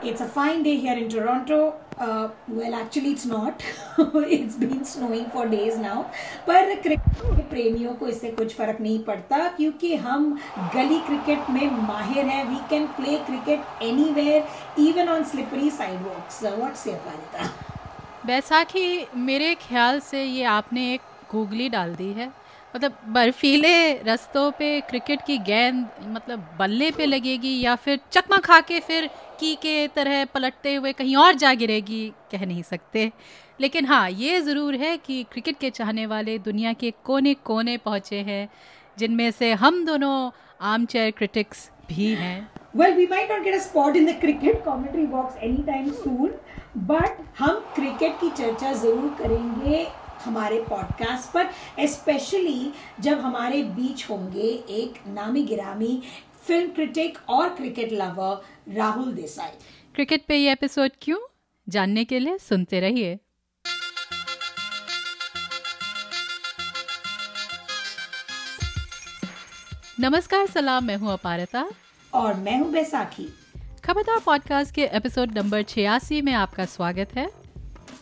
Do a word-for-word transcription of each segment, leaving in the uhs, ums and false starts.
It's a fine day here in Toronto. Uh, well, actually it's not. It's been snowing for days now. पर cricket के प्रेमियों को इससे कुछ फ़र्क नहीं पड़ता क्योंकि हम गली क्रिकेट में माहिर हैं. We can play cricket anywhere, even on slippery sidewalks. What's your पालिता? बैसाखी मेरे ख्याल से ये आपने एक गूगली डाल दी है. मतलब बर्फीले रस्तों पे क्रिकेट की गेंद मतलब बल्ले पे लगेगी या फिर चकमा खा के फिर की के तरह पलटते हुए कहीं और जा गिरेगी, कह नहीं सकते. लेकिन हाँ, ये ज़रूर है कि क्रिकेट के चाहने वाले दुनिया के कोने कोने पहुँचे हैं, जिनमें से हम दोनों आर्मचेयर क्रिटिक्स भी हैं. Well, we might not get a spot in the cricket commentary box anytime soon, but हम क्रिकेट की चर्चा ज़रूर करेंगे हमारे पॉडकास्ट पर, एस्पेशली जब हमारे बीच होंगे एक नामी गिरामी फिल्म क्रिटिक और cricket lover Rahul Desai. Cricket पे ये एपिसोड क्यों, जानने के लिए सुनते रहिए. नमस्कार, सलाम. मैं हूँ अपारता और मैं हूँ बैसाखी. खबरदार पॉडकास्ट के एपिसोड नंबर छियासी में आपका स्वागत है.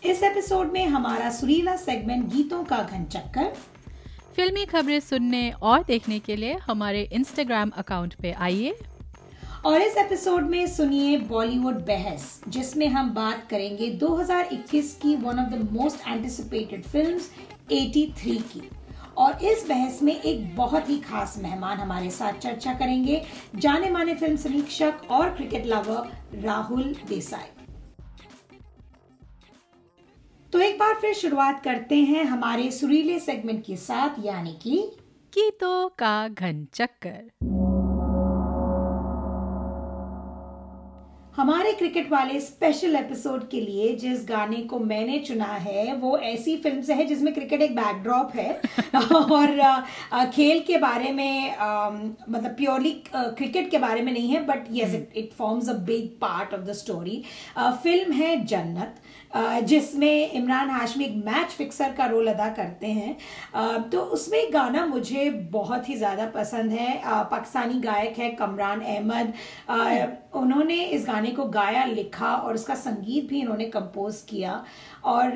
इस एपिसोड में हमारा सुरीला सेगमेंट गीतों का घन चक्कर. फिल्मी खबरें सुनने और देखने के लिए हमारे इंस्टाग्राम अकाउंट पे आइए और इस एपिसोड में सुनिए बॉलीवुड बहस, जिसमें हम बात करेंगे दो हज़ार इक्कीस की one of the most anticipated films तिरासी की. और इस बहस में एक बहुत ही खास मेहमान हमारे साथ चर्चा करेंगे, जाने माने फिल्म समीक्षक और क्रिकेट लवर राहुल देसाई. तो एक बार फिर शुरुआत करते हैं हमारे सुरीले सेगमेंट के साथ, यानी कि गीतों का घन चक्कर. हमारे क्रिकेट वाले स्पेशल एपिसोड के लिए जिस गाने को मैंने चुना है वो ऐसी फिल्म से है जिसमें क्रिकेट एक बैकड्रॉप है और खेल के बारे में, मतलब प्योरली क्रिकेट के बारे में नहीं है, but yes it forms a big part of the story. Film है जन्नत, जिसमें इमरान हाशमी एक मैच फिक्सर का रोल अदा करते हैं. तो उसमें एक गाना मुझे बहुत ही ज़्यादा पसंद है. पाकिस्तानी गायक है कमरान अहमद. उन्होंने इस गाने को गाया, लिखा और उसका संगीत भी इन्होंने कंपोज किया. और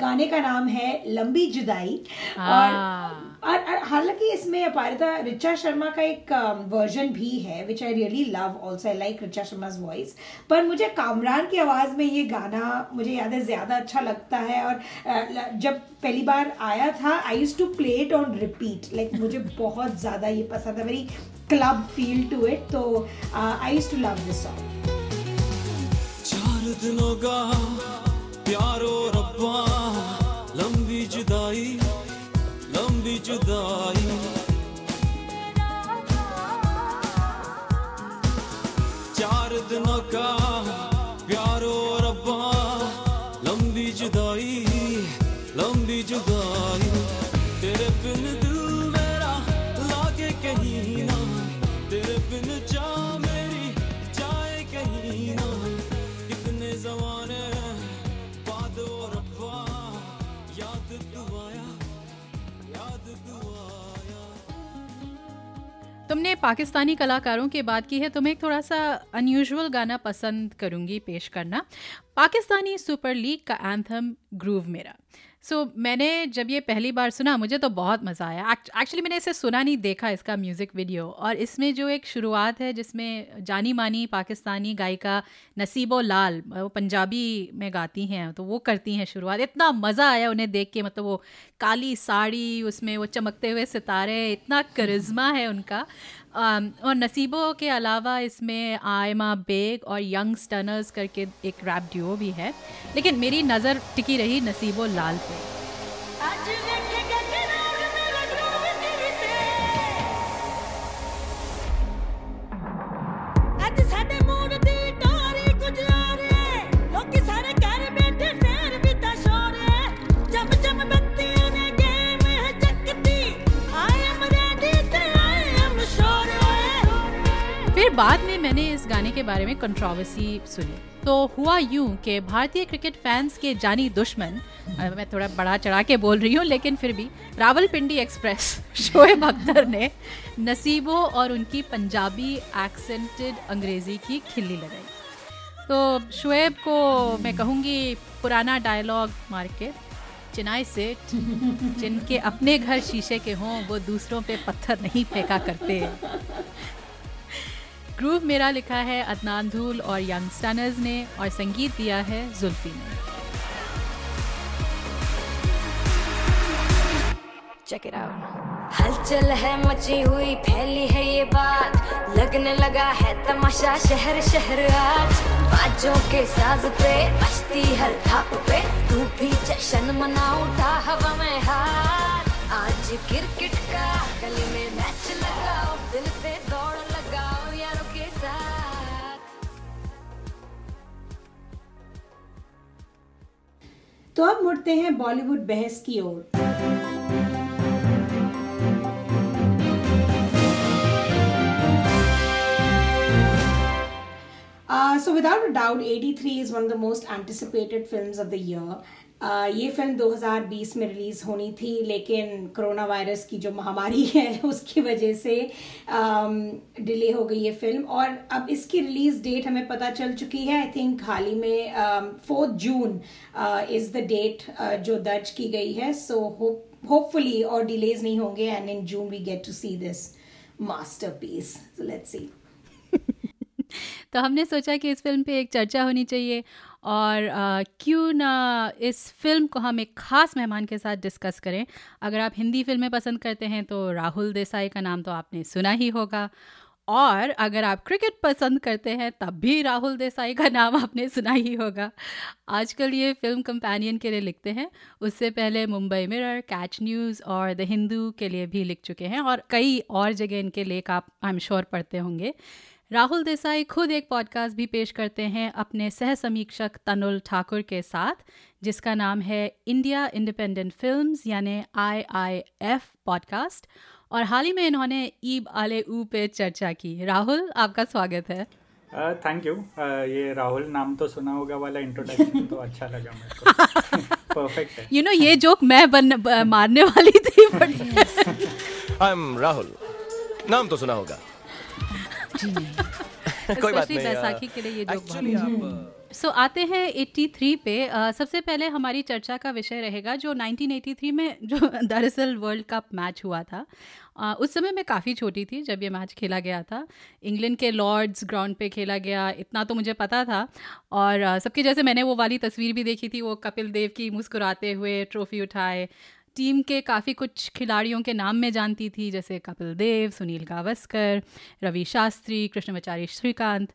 गाने का नाम है लंबी जुदाई. और हालांकि इसमें अपारिता रिचा शर्मा का एक वर्जन भी है, which I really love. Also I like Richa Sharma's voice, पर मुझे कामरान की आवाज़ में ये गाना मुझे याद है ज़्यादा अच्छा लगता है. और जब पहली बार आया था I used to play it on repeat. Like मुझे बहुत ज़्यादा ये पसंद है, very club feel to it. तो I used to love this song. चार दिनों का प्यारो रब्बा लंबी जुदाई लंबी जुदाई, चार दिनों का प्यारो रब्बा लंबी जुदाई लंबी जुदाई, तेरे बिन दिल मेरा लागे कहीं ना, तेरे बिन जान मेरी जाए कहीं ना, इतने जमाने बाद और अफवा याद तू आया याद तू आया. तुमने पाकिस्तानी कलाकारों की बात की है, तो मैं एक थोड़ा सा अनयूजुअल गाना पसंद करूँगी पेश करना. पाकिस्तानी सुपर लीग का एंथम ग्रूव मेरा. सो so, मैंने जब ये पहली बार सुना मुझे तो बहुत मज़ा आया. एक्चुअली मैंने इसे सुना नहीं, देखा इसका म्यूज़िक वीडियो. और इसमें जो एक शुरुआत है जिसमें जानी मानी पाकिस्तानी गायिका नसीबो लाल, वो पंजाबी में गाती हैं, तो वो करती हैं शुरुआत. इतना मज़ा आया उन्हें देख के. मतलब वो काली साड़ी, उसमें वो चमकते हुए सितारे, इतना करिश्मा है उनका. और नसीबो के अलावा इसमें आयमा बेग और यंग स्टनर्स करके एक रैप ड्यूओ भी है. लेकिन मेरी नज़र टिकी रही नसीबो लाल पे. बाद में मैंने इस गाने के बारे में कंट्रोवर्सी सुनी. तो हुआ यूं कि भारतीय क्रिकेट फैंस के जानी दुश्मन, मैं थोड़ा बड़ा चढ़ा के बोल रही हूँ लेकिन फिर भी, रावलपिंडी एक्सप्रेस शोएब अख्तर ने नसीबो और उनकी पंजाबी एक्सेंटेड अंग्रेजी की खिल्ली लगाई. तो शोएब को मैं कहूँगी पुराना डायलॉग मार के चिनाई सेठ जिनके अपने घर शीशे के हों वो दूसरों पे पत्थर नहीं फेंका करते। ग्रूव मेरा लिखा है अदनान धूल और यंग स्टनर्स ने और संगीत दिया है जुल्फी ने। Check it out. हलचल है मची हुई फैली है ये बात, लगने लगा है तमाशा शहर शहर आज, बाजों के साज पे बजती हर थाप पे, तू भी जश्न मना उठा हवा में हाथ, आज क्रिकेट का गली में मैच लगाओ, दिल से दौड़ लगाओ यारों के साथ। तो अब मुड़ते हैं बॉलीवुड बहस की ओर। Uh, so without a doubt, eighty-three is one of the most anticipated films of the year. Uh, ये फिल्म दो हज़ार बीस में रिलीज होनी थी लेकिन कोरोना वायरस की जो महामारी है उसकी वजह से डिले um, हो गई ये फिल्म और अब इसकी रिलीज डेट हमें पता चल चुकी है। आई थिंक हाल ही में fourth June is the date जो दर्ज की गई है। सो होपफुली और डिलेज नहीं होंगे and in June we get to see this masterpiece. So let's see. तो हमने सोचा कि इस फिल्म पे एक चर्चा होनी चाहिए और आ, क्यों ना इस फिल्म को हम एक ख़ास मेहमान के साथ डिस्कस करें। अगर आप हिंदी फिल्में पसंद करते हैं तो राहुल देसाई का नाम तो आपने सुना ही होगा और अगर आप क्रिकेट पसंद करते हैं तब भी राहुल देसाई का नाम आपने सुना ही होगा। आजकल ये फिल्म कंपेनियन के लिए लिखते हैं, उससे पहले मुंबई मिरर, कैच न्यूज़ और द हिंदू के लिए भी लिख चुके हैं और कई और जगह इनके लेख आप आई एम श्योर पढ़ते होंगे। राहुल देसाई खुद एक पॉडकास्ट भी पेश करते हैं अपने सह समीक्षक तनुल ठाकुर के साथ जिसका नाम है इंडिया इंडिपेंडेंट फिल्म्स यानी आई आई एफ पॉडकास्ट और हाल ही में इन्होंने ईब आले ऊ पे चर्चा की। राहुल, आपका स्वागत है। Thank you. ये राहुल नाम तो सुना होगा वाला इंट्रोडक्शन तो अच्छा लगा मुझको। परफेक्ट है। यू नो ये जोक मैं बन मारने वाली थी बट आई एम राहुल, नाम तो सुना होगा। कोई बात नहीं। बैसाखी के लिए ये जो सो so, आते हैं तिरासी पे। uh, सबसे पहले हमारी चर्चा का विषय रहेगा जो उन्नीस सौ तिरासी में जो दरअसल वर्ल्ड कप मैच हुआ था। uh, उस समय मैं काफ़ी छोटी थी जब ये मैच खेला गया था। इंग्लैंड के लॉर्ड्स ग्राउंड पे खेला गया, इतना तो मुझे पता था और uh, सबके जैसे मैंने वो वाली तस्वीर भी देखी थी, वो कपिल देव की मुस्कुराते हुए ट्रॉफी उठाए। टीम के काफ़ी कुछ खिलाड़ियों के नाम मैं जानती थी जैसे कपिल देव, सुनील गावस्कर, रवि शास्त्री, कृष्णमाचारी श्रीकांत।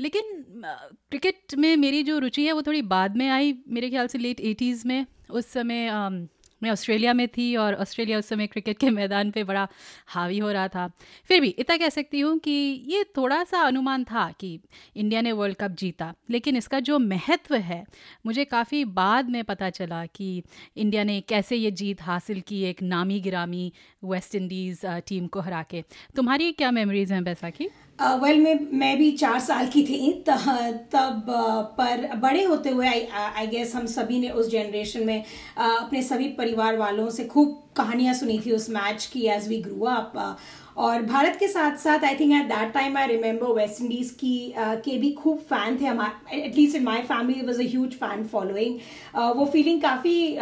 लेकिन क्रिकेट में मेरी जो रुचि है वो थोड़ी बाद में आई, मेरे ख्याल से लेट एटीज़ में। उस समय आ, मैं ऑस्ट्रेलिया में थी और ऑस्ट्रेलिया उस समय क्रिकेट के मैदान पे बड़ा हावी हो रहा था। फिर भी इतना कह सकती हूँ कि ये थोड़ा सा अनुमान था कि इंडिया ने वर्ल्ड कप जीता, लेकिन इसका जो महत्व है मुझे काफ़ी बाद में पता चला कि इंडिया ने कैसे ये जीत हासिल की एक नामी गिरामी वेस्ट इंडीज़ टीम को हरा के। तुम्हारी क्या मेमोरीज़ हैं बैसाखी? वेल uh, well, मैं मैं भी चार साल की थी तब, पर बड़े होते हुए आई गेस हम सभी ने उस जनरेशन में अपने सभी परिवार वालों से खूब कहानियाँ सुनी थी उस मैच की एज वी ग्रू अप। और भारत के साथ साथ I think at that time I remember West Indies की uh, के भी खूब फ़ैन थे हमारे, at least in my family was a huge fan following. वो फीलिंग काफ़ी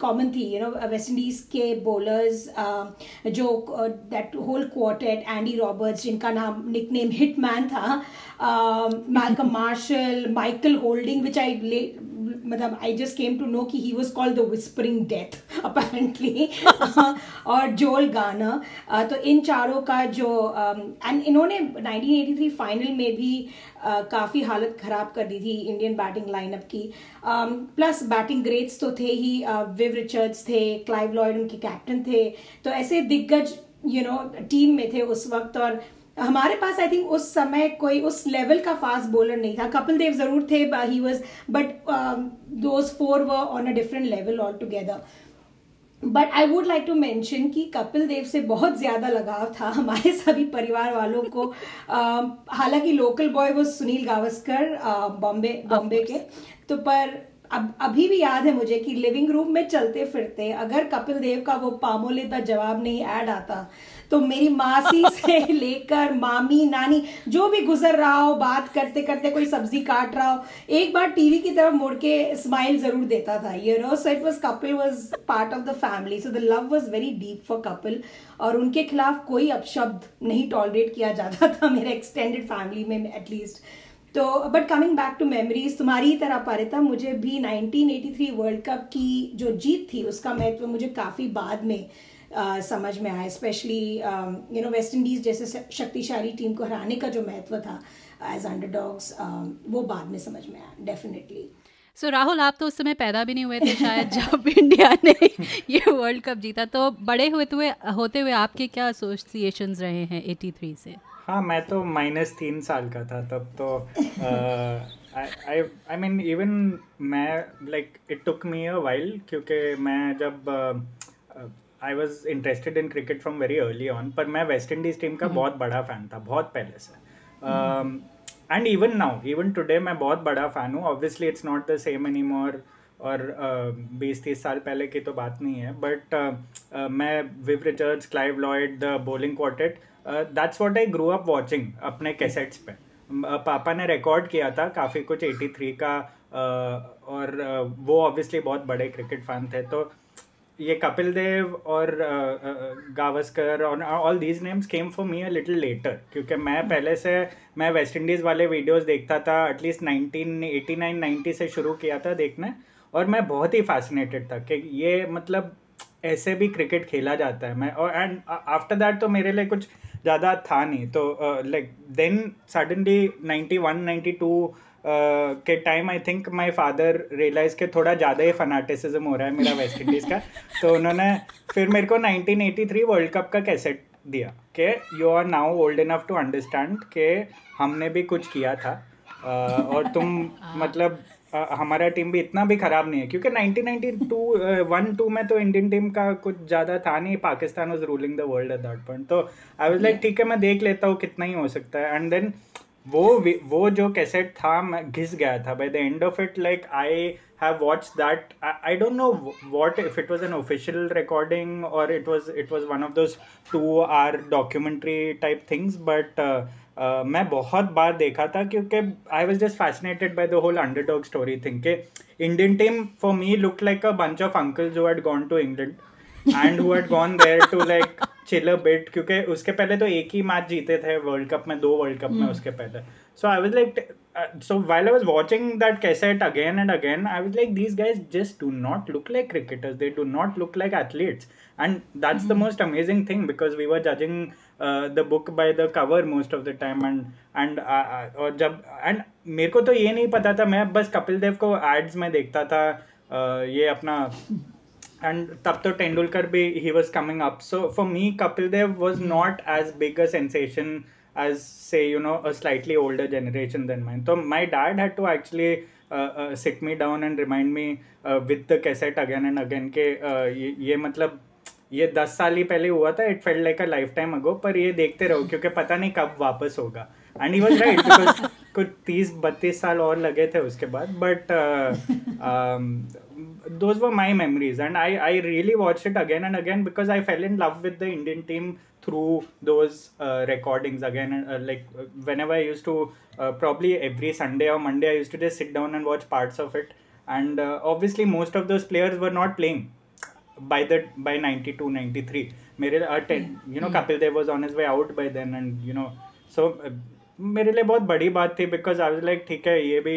कॉमन uh, थी। यू नो वेस्ट इंडीज़ के बॉलर्स uh, जो that whole quartet, Andy Roberts जिनका नाम निक नेम हिट मैन था, Malcolm Marshall, Michael Holding which I मतलब I just came to know कि he was called the whispering death apparently, और जोल गाना। uh, तो इन चारों का जो एंड um, इन्होंने उन्नीस सौ तिरासी फाइनल में भी uh, काफ़ी हालत ख़राब कर दी थी इंडियन बैटिंग लाइनअप की। प्लस बैटिंग ग्रेट्स तो थे ही, विव रिचर्ड्स थे, क्लाइव लॉयड उनके कैप्टन थे, तो ऐसे दिग्गज यू नो टीम में थे उस वक्त। और हमारे पास आई थिंक उस समय कोई उस लेवल का फास्ट बॉलर नहीं था। कपिल देव ज़रूर थे ही was but those four were on a different level all together. But I would like to mention कि कपिल देव से बहुत ज़्यादा लगाव था हमारे सभी परिवार वालों को। हालांकि लोकल बॉय वो सुनील गावस्कर बॉम्बे बॉम्बे के तो, पर अब अभी भी याद है मुझे कि लिविंग रूम में चलते फिरते अगर कपिल देव का वो पामोले का जवाब नहीं ऐड आता तो मेरी मासी से लेकर मामी नानी जो भी गुजर रहा हो, बात करते करते कोई सब्जी काट रहा हो, एक बार टीवी की तरफ मुड़ के स्माइल जरूर देता था, you know. So it was Kapil was part of the family, so the love was very deep for Kapil और उनके खिलाफ कोई अपशब्द नहीं टॉलरेट किया जाता था मेरे एक्सटेंडेड फैमिली में एटलीस्ट. तो but coming back to memories, तुम्हारी तरह पारिता, मुझे भी nineteen eighty three world cup की जो जीत थी उसका महत्व मुझे काफ़ी बाद में uh, समझ में आया, specially you know West Indies जैसे शक्तिशाली टीम को हराने का जो महत्व था एज अंडरडॉग्स, वो बाद में समझ में आया डेफिनेटली. सो so, राहुल, आप तो उस समय पैदा भी नहीं हुए थे शायद जब इंडिया ने ये वर्ल्ड कप जीता, तो बड़े होते हुए होते हुए आपके क्या एसोसिएशंस रहे हैं एटी थ्री से? हाँ, मैं तो माइनस तीन साल का था तब, तो आई आई मीन इवन मैं like it took me a while, क्योंकि मैं जब I was interested in cricket from very early on, पर मैं वेस्ट इंडीज़ टीम का बहुत बड़ा फ़ैन था बहुत पहले से, and even now even today मैं बहुत बड़ा फ़ैन हूँ. Obviously it's not the same anymore, और बीस तीस साल पहले की तो बात नहीं है, बट मैं Viv Richards, Clive Lloyd, the bowling quartet, that's what I grew up watching अपने कैसेट्स पे. पापा ने रिकॉर्ड किया था काफ़ी कुछ एटी थ्री का, और वो ऑब्वियसली बहुत बड़े क्रिकेट फ़ैन थे, तो ये कपिल देव और गावस्कर और all these names came for me a little later, क्योंकि मैं पहले से मैं वेस्ट इंडीज़ वाले वीडियोस देखता था, at least nineteen eighty nine ninety से शुरू किया था देखने, और मैं बहुत ही फैसिनेटेड था कि ये मतलब ऐसे भी क्रिकेट खेला जाता है. मैं और एंड आफ्टर दैट तो मेरे लिए कुछ ज़्यादा था नहीं, तो like then suddenly ninety one ninety two के time I think my father realise के थोड़ा ज़्यादा ही फनाटिसिज्म हो रहा है मेरा वेस्ट इंडीज़ का, तो उन्होंने फिर मेरे को nineteen eighty three world cup का कैसेट दिया कि you are now old enough to understand कि हमने भी कुछ किया था, uh, और तुम मतलब Uh, हमारा टीम भी इतना भी ख़राब नहीं है, क्योंकि nineteen ninety two one two में तो इंडियन टीम का कुछ ज़्यादा था नहीं, Pakistan was ruling the world at that point, तो आई वाज लाइक ठीक है मैं देख लेता हूँ कितना ही हो सकता है. एंड देन वो वो जो कैसेट था मैं घिस गया था by the end of it, like I have watched that. I don't know what if it was an official recording और it was it was one of those two hour documentary type things, but Uh, मैं बहुत बार देखा था क्योंकि I was just fascinated by the whole underdog story thing. Indian team for me look like a bunch of uncles who had gone to England and who had gone there to like chill a bit, क्योंकि उसके पहले तो एक ही match जीते थे world cup में, दो world cup में उसके पहले. So I was like so while I was watching that cassette again and again, I was like these guys just do not look like cricketers, they do not look like athletes, and that's the most amazing thing because we were judging Uh, the book by the cover most of the time, and and uh, और जब and मेरे को तो ये नहीं पता था, मैं बस कपिल देव को एड्स में देखता था uh, ये अपना, and तब तो तेंदुलकर भी he was coming up, so for me Kapil Dev was not as big a sensation as say you know a slightly older generation than mine, so my dad had to actually Uh, uh, sit me down and remind me uh, with the cassette again and again के uh, ये, ये मतलब ये दस साल ही पहले हुआ था, it felt like a life time ago, पर ये देखते रहो क्योंकि पता नहीं कब वापस होगा. And he was right, because कुछ तीस बत्तीस साल और लगे थे उसके बाद, but those were my memories and I I really watch it again and again because I fell in love with the Indian team through those uh, recordings again, uh, like uh, whenever I used to uh, probably every Sunday or Monday I used to just sit down and watch parts of it, and uh, obviously most of those players were not playing by the by ninety-two ninety-three mere uh, ten, you know mm-hmm. Kapil Dev was on his way out by then, and you know so uh, मेरे लिए बहुत बड़ी बात थी because I was like ठीक है ये भी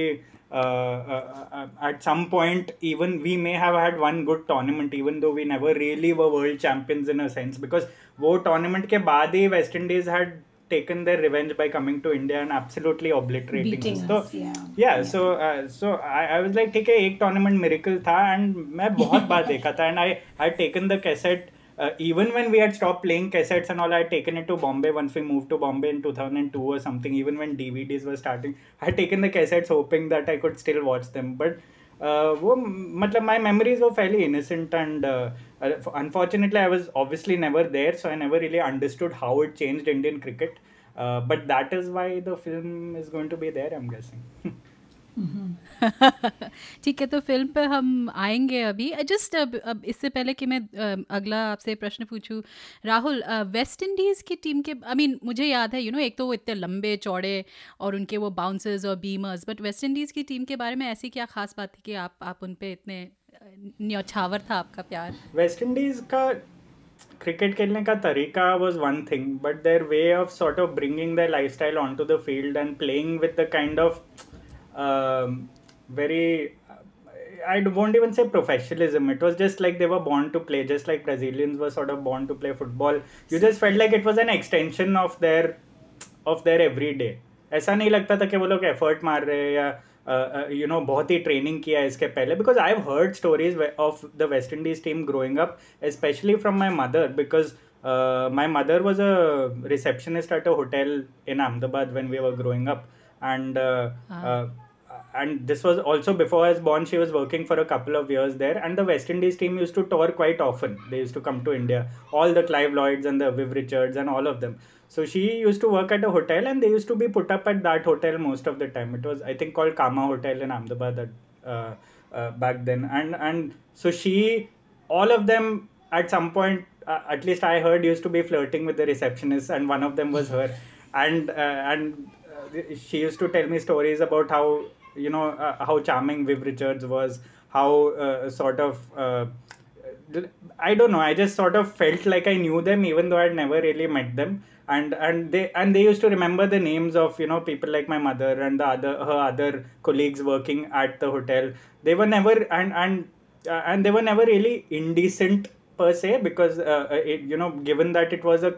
at some point even we may have had one good tournament even though we never really were world champions in a sense, because वो tournament के बाद ही West Indies had taken their revenge by coming to India and absolutely obliterating Beating us. us. So, yeah, yeah, yeah. So, uh, so I, I was like ठीक है एक tournament miracle था, and मैं बहुत बार देखा था, and I had taken the cassette Uh, even when we had stopped playing cassettes and all, I had taken it to Bombay once we moved to Bombay in two thousand two or something, even when D V Ds were starting. I had taken the cassettes hoping that I could still watch them. But uh, wo, matlab, my memories were fairly innocent, and uh, unfortunately, I was obviously never there, so I never really understood how it changed Indian cricket. Uh, but that is why the film is going to be there, I'm guessing. ठीक है, तो film पर हम आएंगे अभी। Just अब, अब इससे पहले कि मैं अगला आपसे प्रश्न पूछूं, राहुल, वेस्ट इंडीज़ की टीम के आई I मीन mean, मुझे याद है यू you नो know, एक तो वो इतने लंबे चौड़े और उनके वो बाउंसर्स और बीमर्स, बट वेस्ट इंडीज़ की टीम के बारे में ऐसी क्या खास बात थी कि आप आप उन पर इतने न्यौछावर था आपका प्यार? वेस्ट इंडीज़ का क्रिकेट खेलने का तरीका was one thing, but their way of sort of bringing their lifestyle onto the field and playing with the kind of Um, very, I won't even say professionalism. It was just like they were born to play, just like Brazilians were sort of born to play football. You just felt like it was an extension of their of their everyday. ऐसा नहीं लगता था कि वो लोग effort मार रहे हैं या you know बहुत ही training किया है इसके पहले. Because I've heard stories of the West Indies team growing up, especially from my mother, because uh, my mother was a receptionist at a hotel in Ahmedabad when we were growing up. And uh, uh, and this was also before I was born. She was working for a couple of years there. And the West Indies team used to tour quite often. They used to come to India. All the Clive Lloyds and the Viv Richards and all of them. So she used to work at a hotel and they used to be put up at that hotel most of the time. It was, I think, called Kama Hotel in Ahmedabad uh, uh, back then. And, and so she, all of them at some point, uh, at least I heard, used to be flirting with the receptionist. And one of them was her. And uh, and... she used to tell me stories about how, you know, uh, how charming Viv Richards was, how uh, sort of, uh, I don't know, I just sort of felt like I knew them even though I had never really met them. And and they and they used to remember the names of, you know, people like my mother and the other her other colleagues working at the hotel. They were never, and, and, uh, and they were never really indecent per se because, uh, it, you know, given that it was a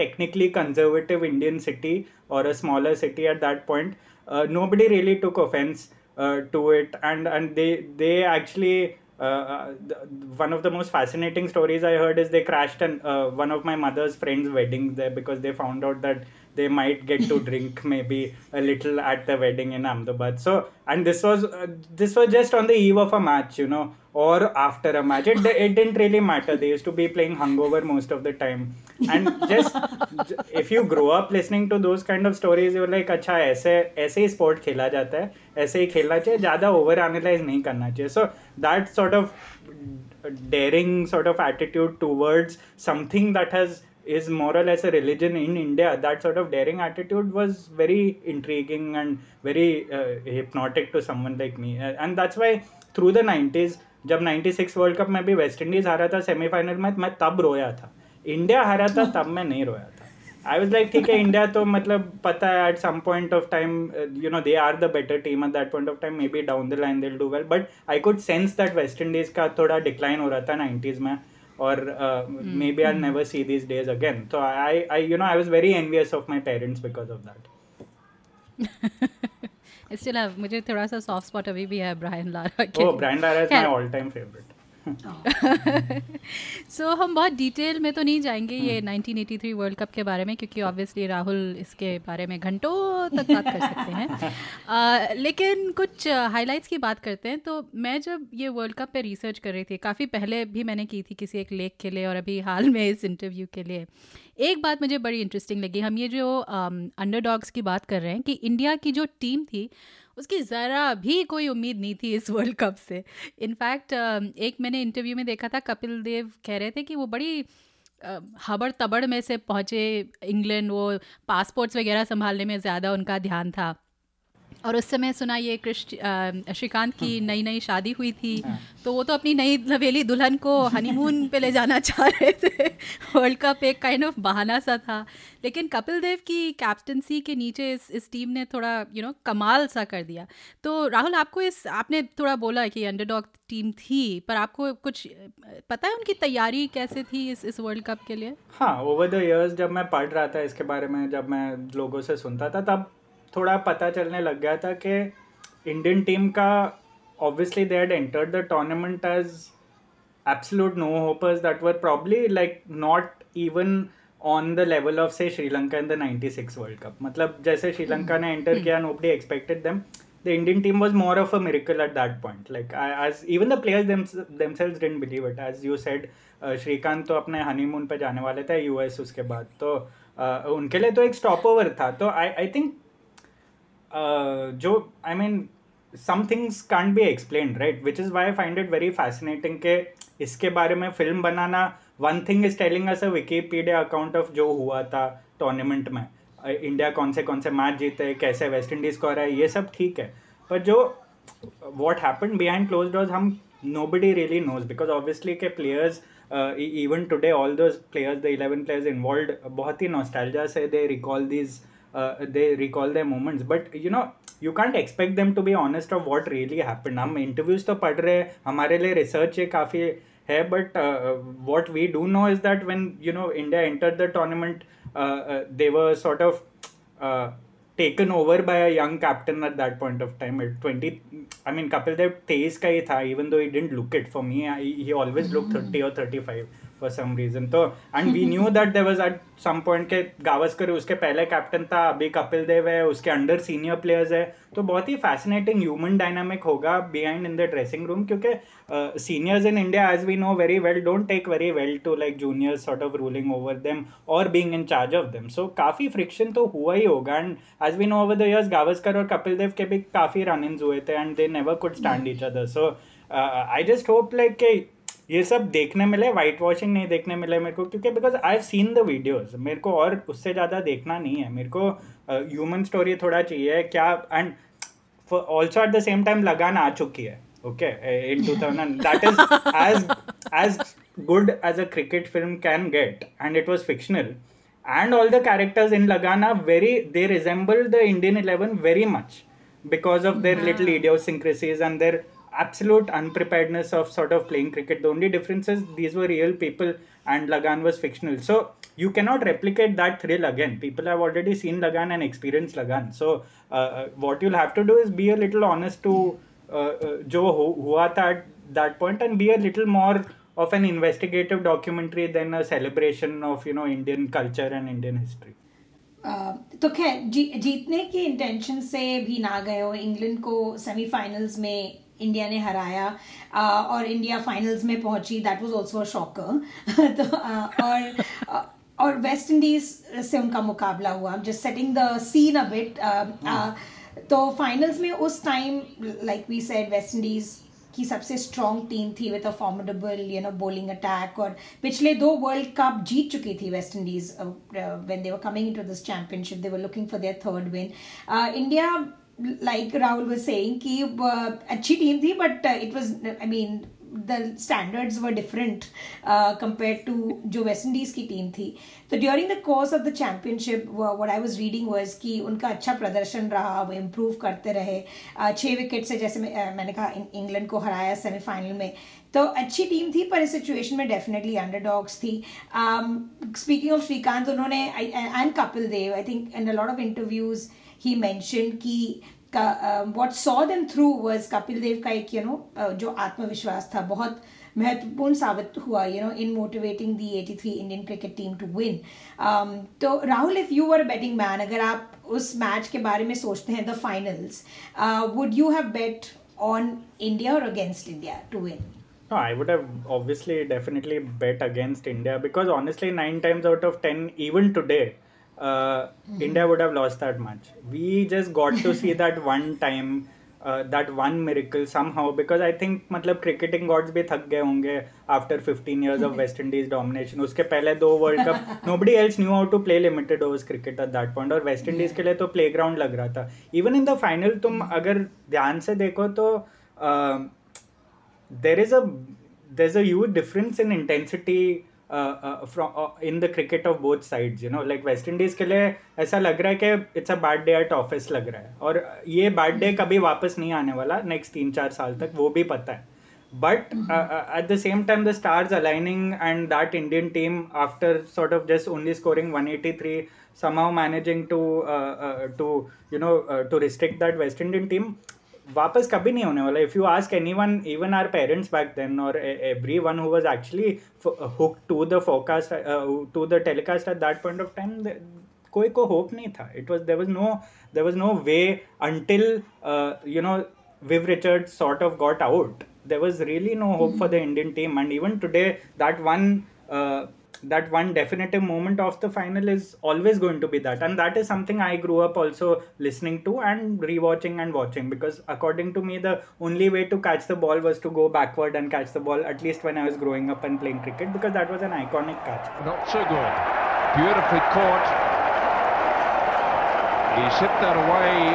technically conservative Indian city or a smaller city at that point, uh, nobody really took offense uh, to it, and and they they actually uh, th- one of the most fascinating stories I heard is they crashed an, uh, one of my mother's friend's wedding there because they found out that they might get to drink maybe a little at the wedding in Ahmedabad. So and this was uh, this was just on the eve of a match, you know, or after a match. It, it didn't really matter. They used to be playing hungover most of the time. And just if you grow up listening to those kind of stories, you're like, अच्छा ऐसे ऐसे ही sport खेला जाता है, ऐसे ही खेलना चाहिए, ज़्यादा over analyze नहीं करना चाहिए. So that sort of daring sort of attitude towards something that has is more or less a religion in India, that sort of daring attitude was very intriguing and very uh, hypnotic to someone like me. And that's why through the nineties, जब ninety six world cup में भी West Indies हारा था semifinal में, मैं तब रोया था. इंडिया हारा था तब मैं नहीं रोया था. आई वाज लाइक ठीक है, इंडिया तो मतलब पता है at some point of time, you know, they are the better team at that point of time, maybe down the line they will do well, but I could sense that West Indies का थोड़ा decline हो रहा था nineties में, or uh, mm-hmm. maybe I'll never see these days again. So I, I, you know, I was very envious of my parents because of that. I still have, मुझे थोड़ा सा soft spot अभी भी है Brian Lara के. Oh, Brian Lara is my all-time favorite. सो हम बहुत detail में तो नहीं जाएंगे ये nineteen eighty three world cup के बारे में, क्योंकि ऑब्वियसली राहुल इसके बारे में घंटों तक बात कर सकते हैं, लेकिन कुछ हाइलाइट्स की बात करते हैं. तो मैं जब ये वर्ल्ड कप पे रिसर्च कर रही थी, काफ़ी पहले भी मैंने की थी किसी एक लेख के लिए और अभी हाल में इस इंटरव्यू के लिए, एक बात मुझे बड़ी इंटरेस्टिंग लगी. हम ये जो अंडरडॉग्स की बात कर रहे हैं कि इंडिया की जो टीम थी उसकी ज़रा भी कोई उम्मीद नहीं थी इस वर्ल्ड कप से. इनफैक्ट एक मैंने इंटरव्यू में देखा था, कपिल देव कह रहे थे कि वो बड़ी हबड़ तबड़ में से पहुँचे इंग्लैंड, वो पासपोर्ट्स वगैरह संभालने में ज़्यादा उनका ध्यान था. और उस समय सुना ये कृष्ण श्रीकांत की नई नई शादी हुई थी, तो वो तो अपनी नई नवेली दुल्हन को हनीमून पे ले जाना चाह रहे थे. वर्ल्ड कप एक काइंड ऑफ बहाना सा था, लेकिन कपिल देव की कैप्टनसी के नीचे इस इस टीम ने थोड़ा यू नो कमाल सा कर दिया. तो राहुल, आपको इस आपने थोड़ा बोला कि अंडरडॉग टीम थी, पर आपको कुछ पता है उनकी तैयारी कैसे थी इस इस वर्ल्ड कप के लिए? हाँ, ओवर द ईयर्स जब मैं पढ़ रहा था इसके बारे में, जब मैं लोगों से सुनता था, तब थोड़ा पता चलने लग गया था कि इंडियन टीम का obviously they had entered the tournament as absolute no hopers that were probably like not even on the level of say Sri Lanka in the ninety six world cup. मतलब जैसे श्रीलंका ने एंटर किया, nobody expected them. The Indian team was more of a miracle at that point. Like as even the players themselves didn't believe it. As you said, Shrikant तो अपने honeymoon पर जाने वाले थे यूएस, उसके बाद तो uh, उनके लिए तो एक स्टॉप ओवर था. तो आई आई थिंक Uh, जो I I mean mean, some things can't be explained, right? Which is why I find it very fascinating कि इसके बारे में फिल्म बनाना, one thing is telling us a Wikipedia account of जो हुआ था tournament में, इंडिया कौन से कौन से मैच जीते, कैसे वेस्ट इंडीज़ को आ रहा है, ये सब ठीक है, पर जो what happened behind closed doors हम nobody really knows, because obviously के players uh, even today all those players, the eleven players involved, बहुत ही nostalgia से they recall these uh, they recall their moments, but you know you can't expect them to be honest of what really happened. हम interviews तो पढ़ रहे हैं, हमारे लिए research ये काफ़ी है, but uh, what we do know is that when you know India entered the tournament uh, uh, they were sort of uh, taken over by a young captain at that point of time. At twenty, I mean Kapil Dev twenty-three ka hi tha, even though he didn't look it. For me, I, he always looked thirty or thirty-five for some reason. So, and we knew that there was at some point ke Gavaskar uske pehle captain tha, abhi Kapil Dev hai, uske under senior players hai. तो बहुत ही fascinating human dynamic होगा behind in the dressing room, क्योंकि uh, seniors in India as we know very well don't take very well to like juniors sort of ruling over them or being in charge of them. So काफ़ी friction तो हुआ ही होगा, and as we know over the years Gavaskar और Kapil Dev के भी काफ़ी run-ins हुए थे and they never could stand each other. So uh, I just hope like के ये सब देखने मिले, वाइट वॉशिंग नहीं देखने मिले मेरे को, क्योंकि because I have seen the videos, मेरे को और उससे ज़्यादा देखना नहीं है, मेरे को ह्यूमन uh, स्टोरी थोड़ा चाहिए क्या, and also at the same time Lagaan आ चुकी है okay in two thousand that is as as good as a cricket film can get, and it was fictional, and all the characters in Lagan are very, they resemble the Indian eleven very much because of their yeah. little idiosyncrasies and their absolute unpreparedness of sort of playing cricket. The only difference is these were real people and Lagan was fictional, so you cannot replicate that thrill again. People have already seen Lagan and experienced Lagan, so uh, what you'll have to do is be a little honest to जो हुआ था at that point and be a little more of an investigative documentary than a celebration of you know Indian culture and Indian history. तो खैर जीतने की intention से भी ना गए हो, इंग्लैंड को सेमीफाइनल्स में इंडिया ने हराया और इंडिया फाइनल्स में पहुंची, that was also a shocker. तो और और वेस्ट इंडीज से उनका मुकाबला हुआ, just setting the scene a bit. तो फाइनल्स में उस time like we said West Indies की सबसे स्ट्रॉन्ग टीम थी with a formidable you know bowling attack, और पिछले दो वर्ल्ड कप जीत चुकी थी West Indies. When they were coming into this championship they were looking for their third win. India like Rahul was saying कि अच्छी team थी, but it was I mean the standards were different uh, compared to जो West Indies की team थी. तो during the course of the championship what I was reading was कि उनका अच्छा प्रदर्शन रहा, वो improve करते रहे, uh, छः विकेट से जैसे मैं, uh, मैंने कहा इंग्लैंड को हराया सेमीफाइनल में, तो अच्छी टीम थी पर इस सिचुएशन में डेफिनेटली अंडरडॉग्स थी. स्पीकिंग ऑफ श्रीकांत, उन्होंने and Kapil Dev I think in a lot of interviews he mention कि what saw them through was Kapil Dev का एक यू नो जो आत्मविश्वास था बहुत महत्वपूर्ण साबित हुआ you know in motivating the eighty three Indian cricket team to win. तो Rahul, if you were a betting man, अगर आप उस मैच के बारे में सोचते हैं the finals, would you have bet on India और against India to win? No, I would have obviously definitely bet against India, because honestly nine times out of ten even today Uh, mm-hmm. India would have lost that match. We just got to see that one time, uh, that one miracle somehow, because I think मतलब cricketing gods भी थक गए होंगे after fifteen years of West Indies domination. उसके पहले दो World Cup nobody else knew how to play limited overs cricket at that point, और West Indies के लिए तो playground लग रहा था. Even in the final तुम अगर ध्यान से देखो तो uh, there is a there's a huge difference in intensity in the cricket of both sides. You know like West Indies के लिए ऐसा लग रहा है कि it's a bad day at office लग रहा है, और ये बैड डे कभी वापस नहीं आने वाला नेक्स्ट तीन चार साल तक, वो भी पता है. But at the same time the stars aligning and that Indian team after sort of just only scoring one eighty-three somehow managing to to you know to restrict that West Indian team वापस कभी नहीं होने वाला. If you ask anyone, even our parents back then और everyone who was actually hooked to the forecast to the telecast at that point of time, कोई को hope नहीं था. It was there was no there was no way until you know Viv Richards sort of got out, there was really no hope for the Indian team. And even today that one that one definitive moment of the final is always going to be that. And that is something I grew up also listening to and rewatching and watching, because according to me, the only way to catch the ball was to go backward and catch the ball, at least when I was growing up and playing cricket, because that was an iconic catch. Not so good. Beautifully caught. He shipped that away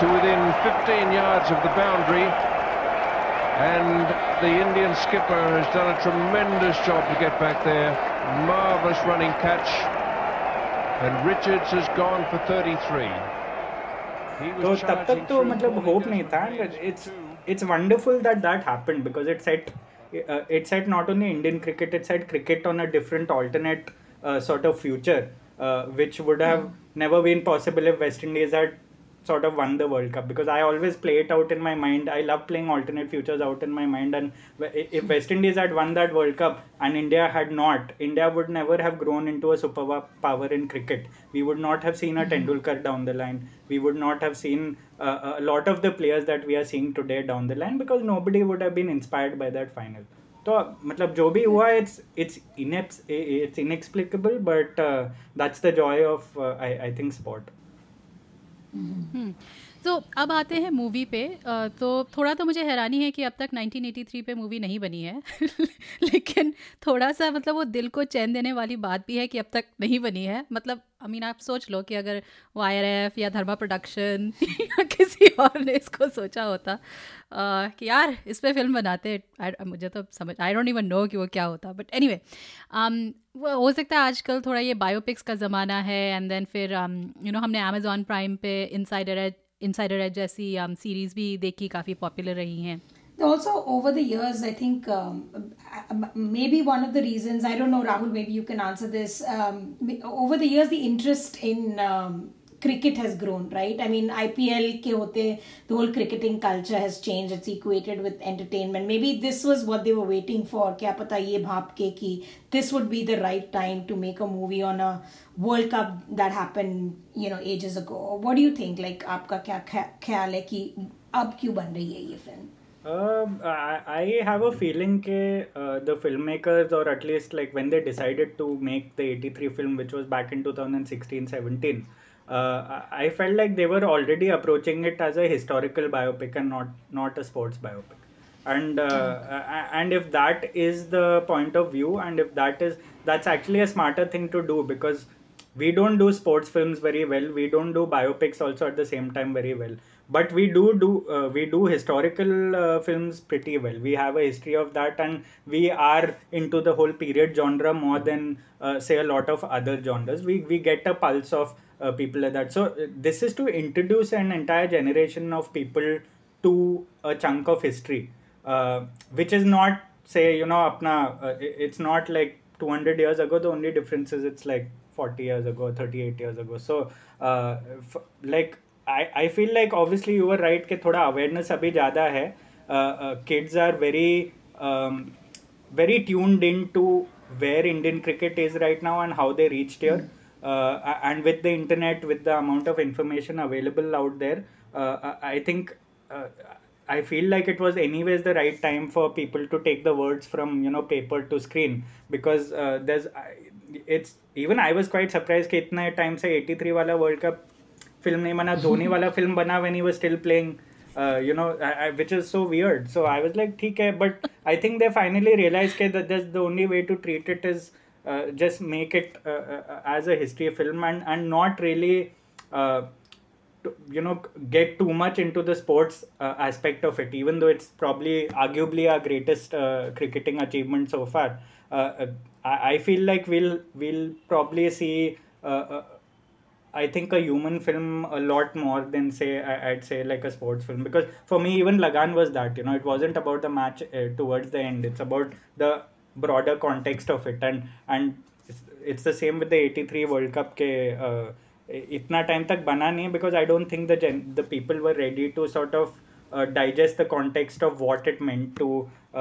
to within fifteen yards of the boundary. And the Indian skipper has done a tremendous job to get back there. Marvellous running catch. And Richards has gone for thirty-three. So, तब तक तो मतलब hope नहीं था. It's it's wonderful that that happened, because it set uh, it set not only Indian cricket, it set cricket on a different alternate uh, sort of future, uh, which would have mm. never been possible if West Indies had sort of won the World Cup, because I always play it out in my mind. I love playing alternate futures out in my mind, and if West Indies had won that World Cup and India had not, India would never have grown into a superpower in cricket. We would not have seen a Tendulkar down the line. We would not have seen uh, a lot of the players that we are seeing today down the line, because nobody would have been inspired by that final. तो मतलब जो भी हुआ it's it's inex it's inexplicable, but uh, that's the joy of uh, I I think sport. तो अब आते हैं movie पे. तो थोड़ा तो मुझे हैरानी है कि अब तक नाइनटीन एटी थ्री पे मूवी नहीं बनी है लेकिन थोड़ा सा मतलब वो दिल को चैन देने वाली बात भी है कि अब तक नहीं बनी है. मतलब आई मीन आप सोच लो कि अगर वाई आर एफ या धर्मा प्रोडक्शन या किसी और ने इसको सोचा होता कि यार इस पर फिल्म बनाते, मुझे तो समझ आई डोंट इवन नो कि वो क्या होता. बट एनीवे वो हो सकता है आजकल थोड़ा ये बायोपिक्स का ज़माना है. एंड देन फिर यू नो हमने अमेज़ॉन प्राइम पे इनसाइडर Insider Edge जैसी um, series भी देखी, काफ़ी popular रही हैं. Also over the years, I think um, maybe one of the reasons, I don't know, Rahul, maybe you can answer this. Um, over the years, the interest in um, cricket has grown, right? I mean, I P L के होते, the whole cricketing culture has changed. It's equated with entertainment. Maybe this was what they were waiting for. क्या पता ये भाप के कि this would be the right time to make a movie on a World Cup that happened, you know, ages ago. What do you think? Like, आपका क्या ख्याल है कि अब क्यों बन रही है ये film? Uh, I, I have a feeling that uh, the filmmakers, or at least like when they decided to make the eighty-three film, which was back in twenty sixteen seventeen, Uh, I felt like they were already approaching it as a historical biopic and not, not a sports biopic. And uh, mm. and if that is the point of view, and if that is, that's actually a smarter thing to do, because we don't do sports films very well. We don't do biopics also at the same time very well. But we do do uh, we do historical uh, films pretty well. We have a history of that, and we are into the whole period genre more than uh, say a lot of other genres. We we get a pulse of Uh, people like that. So uh, this is to introduce an entire generation of people to a chunk of history, uh, which is not, say, you know, apna, uh, it's not like two hundred years ago. The only difference is it's like forty years ago, thirty-eight years ago. So uh, f- like I, I feel like obviously you were right that thoda awareness abhi ज़्यादा है. Uh, uh, kids are very um, very tuned into where Indian cricket is right now and how they reached here. Mm. Uh, and with the internet, with the amount of information available out there, uh, I think uh, I feel like it was anyways the right time for people to take the words from, you know, paper to screen, because uh, there's it's even I was quite surprised कि इतने time से eighty-three वाला World Cup film नहीं बना, धोनी वाला film बना when he was still playing. Uh, you know, I, I, which is so weird. So I was like, ठीक है, but I think they finally realized कि that that's the only way to treat it is Uh, just make it uh, uh, as a history film, and, and not really, uh, to, you know, get too much into the sports uh, aspect of it, even though it's probably arguably our greatest uh, cricketing achievement so far. Uh, I, I feel like we'll we'll probably see, uh, uh, I think, a human film a lot more than, say, I, I'd say like a sports film. Because for me, even Lagan was that, you know, it wasn't about the match uh, towards the end. It's about the broader context of it, and and it's, it's the same with the eighty-three World Cup ke uh, itna time tak bana nahi, because I don't think the gen- the people were ready to sort of uh, digest the context of what it meant to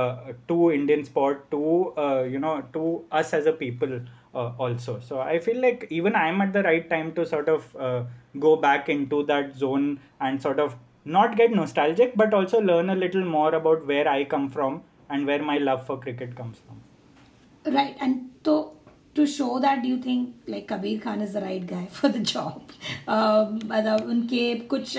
uh, to Indian sport, to uh, you know, to us as a people uh, also. So I feel like even I'm at the right time to sort of uh, go back into that zone and sort of not get nostalgic, but also learn a little more about where I come from and where my love for cricket comes from. Right, and so to show that, do you think like Kabir Khan is the right guy for the job? मतलब उनके कुछ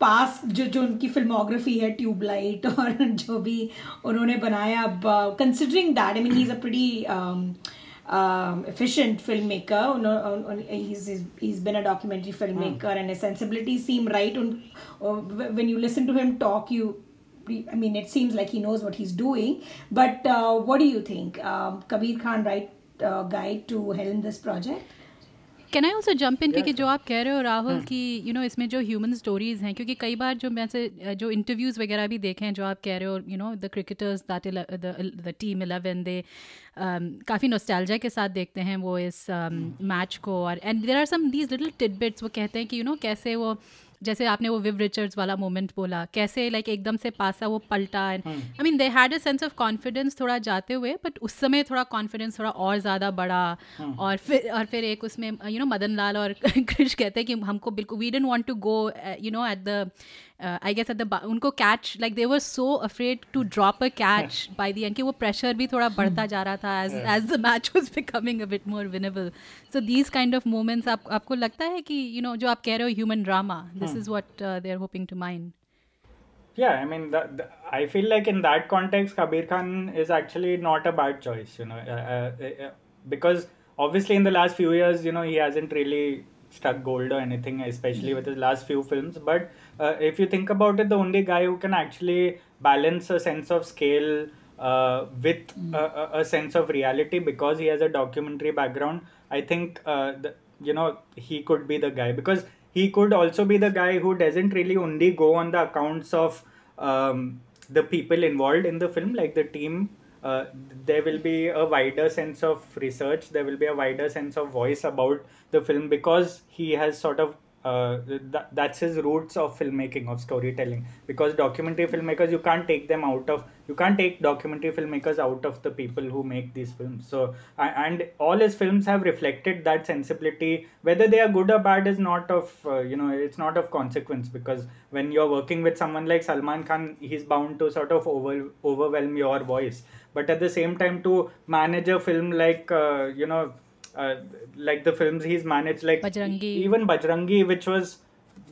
पास जो जो उनकी filmography है tubelight और जो भी उन्होंने बनाया, अब considering that I mean he is a pretty efficient filmmaker, उन्होंने he's he's been a documentary filmmaker and his sensibilities seem right. When you listen to him talk, you I mean it seems like he knows what he's doing. But uh, what do you think? Uh, Kabir Khan, right uh, guy to helm this project? Can I also jump in? क्योंकि जो आप कह रहे हो राहुल की you know इसमें जो human stories हैं, क्योंकि कई बार जो मैं से जो इंटरव्यूज़ वगैरह भी देखे हैं जो आप कह रहे हो, you know the cricketers that the team eleven they काफ़ी नोस्टैल्जिया के साथ देखते हैं वो इस मैच को, और and there are some these little tidbits वो कहते हैं कि यू नो कैसे वो, जैसे आपने वो विव रिचर्ड्स वाला मोमेंट बोला, कैसे लाइक एकदम से पासा वो पलटा and I mean they had a sense of confidence थोड़ा जाते हुए, बट उस समय थोड़ा कॉन्फिडेंस थोड़ा और ज़्यादा बढ़ा. और फिर और फिर एक उसमें यू नो मदन लाल और क्रिश कहते हैं कि हमको बिल्कुल we didn't want to go you know at the I guess at the उनको catch like they were so afraid to drop a catch by the end कि वो प्रेशर भी थोड़ा बढ़ता जा रहा था as as the match was becoming a bit more winnable. So these kind of moments आपको लगता है कि यू नो जो आप कह रहे हो human drama, this is what uh, they're hoping to mine. Yeah, I mean, the, the, I feel like in that context, Kabir Khan is actually not a bad choice, you know, uh, uh, uh, because obviously in the last few years, you know, he hasn't really struck gold or anything, especially mm-hmm. with his last few films. But uh, if you think about it, the only guy who can actually balance a sense of scale uh, with mm-hmm. a, a sense of reality, because he has a documentary background, I think, uh, the, you know, he could be the guy, because he could also be the guy who doesn't really only go on the accounts of um, the people involved in the film, like the team. Uh, there will be a wider sense of research. There will be a wider sense of voice about the film, because he has sort of, uh, th- that's his roots of filmmaking, of storytelling. Because documentary filmmakers, you can't take them out of, you can't take documentary filmmakers out of the people who make these films. So, and all his films have reflected that sensibility. Whether they are good or bad is not of, uh, you know, it's not of consequence, because when you're working with someone like Salman Khan, he's bound to sort of over, overwhelm your voice. But at the same time, to manage a film like, uh, you know, uh, like the films he's managed, like Bajrangi. Even Bajrangi, which was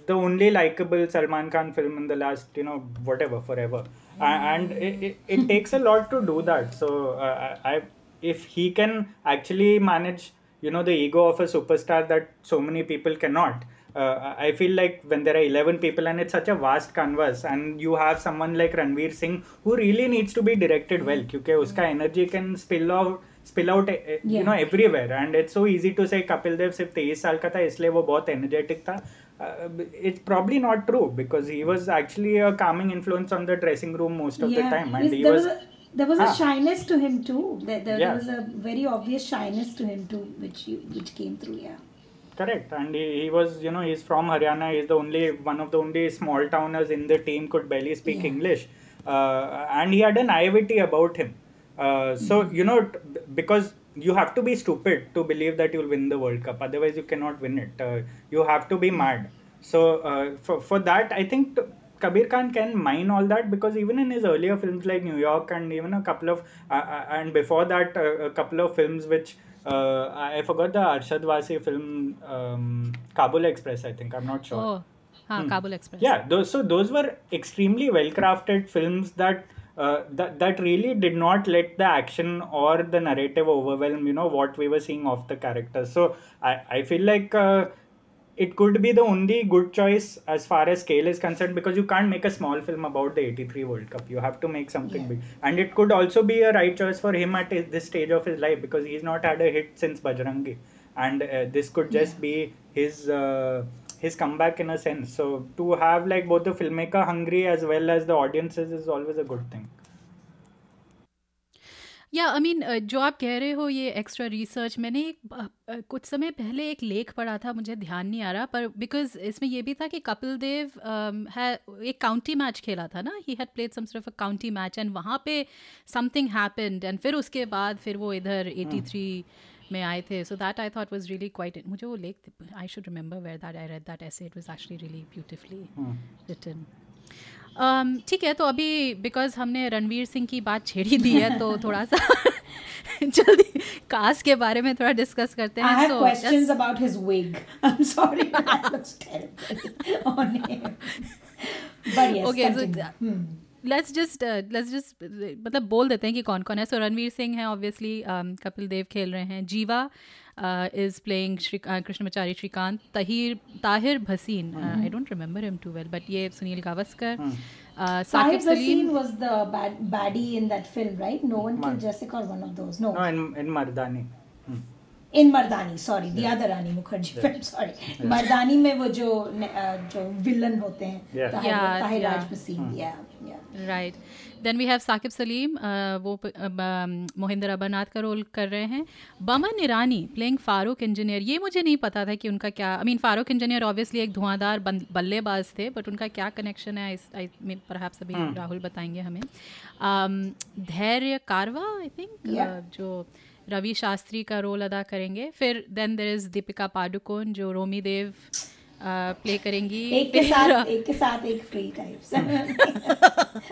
the only likable Salman Khan film in the last, you know, whatever, forever. And it, it, it takes a lot to do that. So uh, I, if he can actually manage, you know, the ego of a superstar that so many people cannot, uh, I feel like when there are eleven people and it's such a vast canvas, and you have someone like Ranveer Singh who really needs to be directed well, because uska energy can spill out, spill out, you yeah. know, everywhere. And it's so easy to say Kapil Dev sirf तेईस साल का था इसलिए वो बहुत energetic था. Uh, it's probably not true, because he was actually a calming influence on the dressing room most of yeah. the time. And he there was, was a, there was ah. a shyness to him too. There, there, yeah. there was a very obvious shyness to him too, which which came through. Yeah. Correct. And he, he was, you know, he's from Haryana. He's the only one of the only small towners in the team, could barely speak yeah. English, uh, and he had a naivety about him. Uh, so mm-hmm. you know, because you have to be stupid to believe that you'll win the World Cup. Otherwise, you cannot win it. Uh, you have to be mad. So uh, for for that, I think t- Kabir Khan can mine all that, because even in his earlier films like New York, and even a couple of uh, and before that uh, a couple of films which uh, I forgot the Arshad Wasi film um, Kabul Express. I think I'm not sure. Oh, ha, hmm. Kabul Express. Yeah, those, so those were extremely well crafted films that. Uh, that that really did not let the action or the narrative overwhelm, you know, what we were seeing of the characters. So I, I feel like uh, it could be the only good choice as far as scale is concerned, because you can't make a small film about the eighty-three World Cup. You have to make something yeah. big. And it could also be a right choice for him at this stage of his life, because he's not had a hit since Bajrangi. And uh, this could just yeah. be his... Uh, his comeback in a sense. So to have like both the filmmaker hungry as well as the audiences is always a good thing. या I mean जो आप कह रहे हो ये extra research, मैंने एक कुछ समय पहले एक लेख पढ़ा था, मुझे ध्यान नहीं आ रहा, पर बिकॉज इसमें यह भी था कि कपिल देव एक काउंटी मैच खेला था ना, he had played some sort of a county match, and वहाँ पे समथिंग हैपेंड, एंड फिर उसके बाद फिर वो इधर तिरासी में आए थे. So that I thought was really quite, मुझे वो लेख I should remember where that I read that essay, it was actually really beautifully written. ठीक है, तो अभी बिकॉज हमने रणवीर सिंह की बात छेड़ी दी है तो थोड़ा सा जल्दी कास्ट के बारे में थोड़ा डिस्कस करते हैं. I have so, questions just... about his wig. I'm sorry, but that looks terrible on him. But yes, okay, so, hmm. let's just uh, let's just मतलब बोल देते हैं कि कौन कौन है. सो रणवीर सिंह हैं ऑब्वियसली, कपिल देव खेल रहे हैं, Jiiva is playing Krishnamachari Srikkanth, Tahir Tahir Bhasin, I don't remember him too well, but ये Sunil Gavaskar. Uh, Saqib Salim was the bad, baddie in that film, right? No one killed Jessica or one of those. No, no in, in Mardaani. Hmm. In Mardaani, sorry, yeah. the other Rani Mukherjee yeah. film, sorry. Yeah. Mardaani में वो जो जो villain होते हैं, Tahir राजपसीन, yeah, yeah. Right. Then we have Saqib Salim, uh, वो मोहिंदर अबरनाथ का role कर रहे हैं. बमन ईरानी playing फारूक इंजीनियर, ये मुझे नहीं पता था कि उनका क्या, I mean Farokh engineer obviously एक धुआंधार बल्लेबाज थे, but उनका क्या connection है, I mean perhaps अभी राहुल बताएंगे हमें. धैर्य कारवा, I think जो रवि शास्त्री का रोल अदा करेंगे. फिर then there is Deepika Padukone जो रोमी देव प्ले करेंगी, एक के साथ एक के साथ एक free types.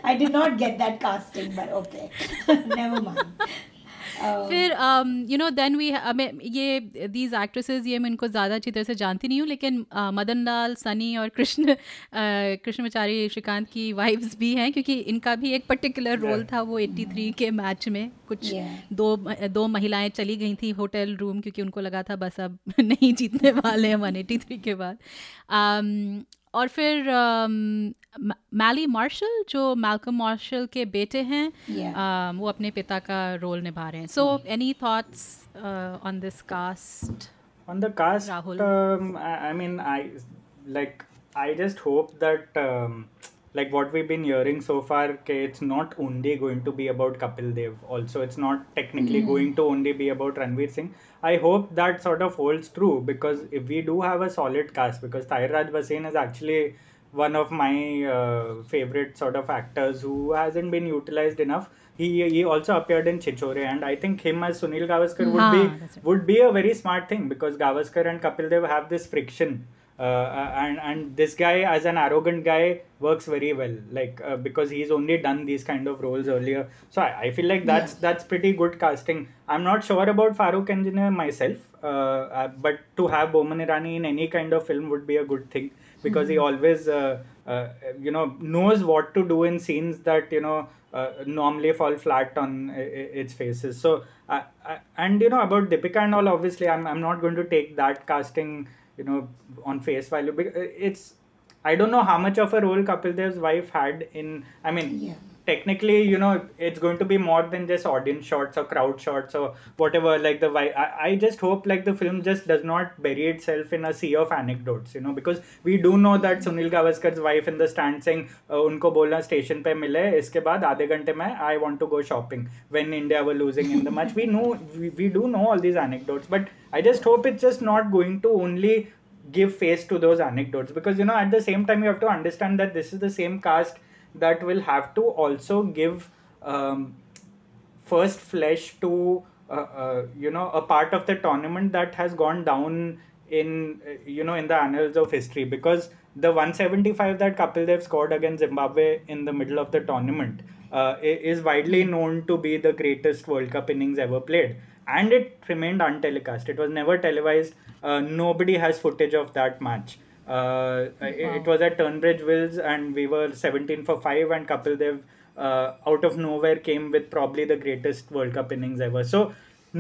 I did not get that casting but okay never mind. फिर यू नो देन वी ये दीज एक्ट्रेसेस, ये मैं इनको ज़्यादा अच्छी तरह से जानती नहीं हूँ, लेकिन मदन लाल, सनी और कृष्ण कृष्णमाचारी श्रीकांत की वाइफ्स भी हैं, क्योंकि इनका भी एक पर्टिकुलर रोल था वो तिरासी के मैच में. कुछ दो दो महिलाएं चली गई थी होटल रूम, क्योंकि उनको लगा था बस अब नहीं जीतने वाले हैं एक सौ तिरासी के बाद. और फिर मैली मार्शल जो मैल्कम मार्शल के बेटे हैं, वो अपने पिता का रोल निभा रहे हैं. So any thoughts on this cast, on the cast Rahul? I mean I like I just hope that like what we've been hearing so far, it's not only going to be about Kapil Dev, also it's not technically mm. going to only be about Ranveer Singh. I hope that sort of holds true, because if we do have a solid cast, because Tahir Raj Bhasin is actually one of my uh, favorite sort of actors who hasn't been utilized enough. He he also appeared in Chichore, and I think him as Sunil Gavaskar would ah, be right. would be a very smart thing, because Gavaskar and Kapil Dev have this friction. Uh, and and this guy as an arrogant guy works very well, like uh, because he's only done these kind of roles earlier. So I, I feel like that's yeah. that's pretty good casting. I'm not sure about Farouk Engineer myself, uh, uh, but to have Boman Irani in any kind of film would be a good thing, because mm-hmm. he always uh, uh, you know knows what to do in scenes that you know uh, normally fall flat on uh, its faces. So uh, uh, and you know about Deepika and all, obviously I'm I'm not going to take that casting you know on face value. It's I don't know how much of a role Kapil Dev's wife had in, I mean yeah. technically you know it's going to be more than just audience shots or crowd shots or whatever, like the I, I just hope like the film just does not bury itself in a sea of anecdotes, you know, because we do know that Sunil Gavaskar's wife in the stand saying uh, unko bolna station pe mile iske baad aadhe ghante mein I want to go shopping when India were losing in the match. we know we, we do know all these anecdotes, but I just hope it's just not going to only give face to those anecdotes, because you know at the same time you have to understand that this is the same cast that will have to also give um, first flesh to uh, uh, you know a part of the tournament that has gone down in uh, you know in the annals of history, because the one seventy-five that Kapil Dev scored against Zimbabwe in the middle of the tournament uh, is widely known to be the greatest World Cup innings ever played, and it remained untelecast. It was never televised. Uh, nobody has footage of that match. Uh, wow. It was at Turnbridge Wills, and we were seventeen for five, and Kapil Dev uh, out of nowhere came with probably the greatest World Cup innings ever. So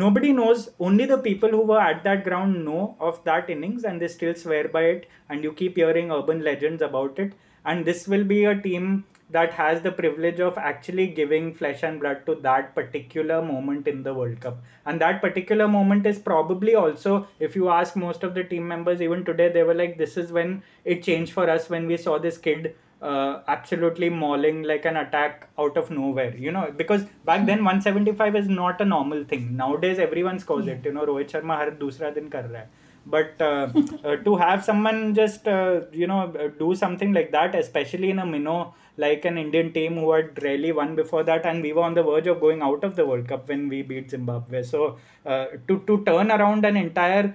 nobody knows, only the people who were at that ground know of that innings, and they still swear by it, and you keep hearing urban legends about it. And this will be a team that has the privilege of actually giving flesh and blood to that particular moment in the World Cup. And that particular moment is probably also, if you ask most of the team members, even today, they were like, this is when it changed for us, when we saw this kid uh, absolutely mauling like an attack out of nowhere, you know, because back then one seventy-five is not a normal thing. Nowadays, everyone scores it, you know, Rohit Sharma har dusra din kar raha hai. But uh, uh, to have someone just, uh, you know, do something like that, especially in a minnow, like an Indian team who had rarely won before that, and we were on the verge of going out of the World Cup when we beat Zimbabwe. So uh, to, to turn around an entire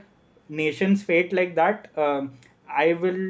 nation's fate like that, uh, I will